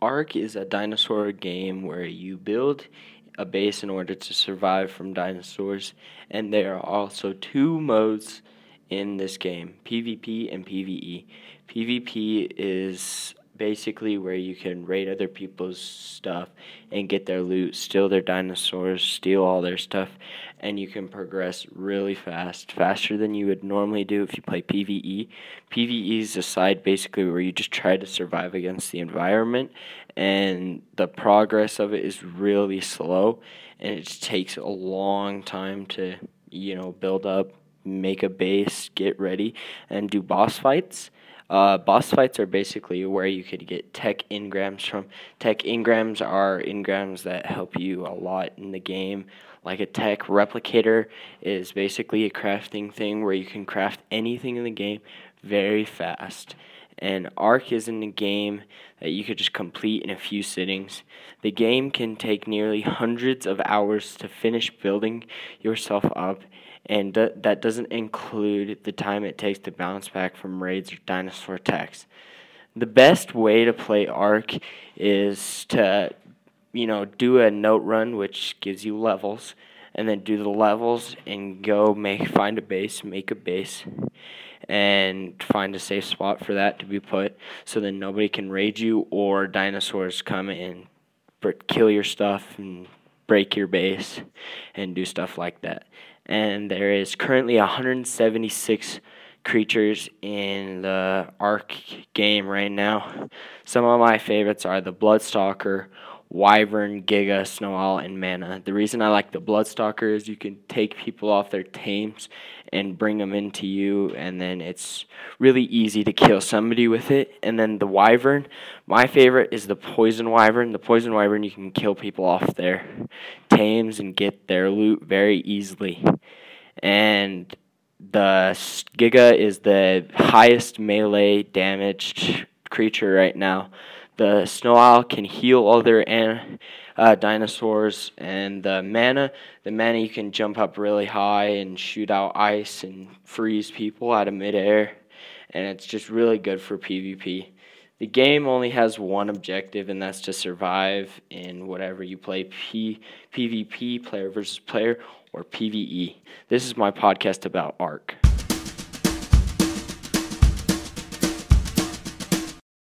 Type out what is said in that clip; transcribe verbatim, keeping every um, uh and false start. Ark is a dinosaur game where you build a base in order to survive from dinosaurs, and there are also two modes in this game, P V P and P V E. P V P is basically where you can raid other people's stuff and get their loot, steal their dinosaurs, steal all their stuff, and you can progress really fast, faster than you would normally do if you play P V E. P V E is a side basically where you just try to survive against the environment, and the progress of it is really slow, and it takes a long time to, you know, build up, make a base, get ready, and do boss fights. Uh, boss fights are basically where you could get tech engrams from. Tech engrams are engrams that help you a lot in the game. Like a tech replicator is basically a crafting thing where you can craft anything in the game very fast. And Ark is in the game that you could just complete in a few sittings. The game can take nearly hundreds of hours to finish building yourself up, and th- that doesn't include the time it takes to bounce back from raids or dinosaur attacks. The best way to play Ark is to, you know, do a note run, which gives you levels, and then do the levels and go make find a base, make a base, and find a safe spot for that to be put so that nobody can raid you or dinosaurs come and kill your stuff and break your base and do stuff like that. And there is currently one hundred seventy-six creatures in the Ark game right now. Some of my favorites are the Bloodstalker, Wyvern, Giga, Snow Owl, and Mana. The reason I like the Bloodstalker is you can take people off their teams and bring them into you, and then it's really easy to kill somebody with it. And then the Wyvern, my favorite is the Poison Wyvern. The Poison Wyvern, you can kill people off their teams and get their loot very easily. And the Giga is the highest melee damaged creature right now. The Snow Owl can heal other an, uh, dinosaurs, and the Mana, the Mana you can jump up really high and shoot out ice and freeze people out of midair, and it's just really good for P V P. The game only has one objective, and that's to survive in whatever you play, P- PvP, player versus player, or P V E. This is my podcast about Ark.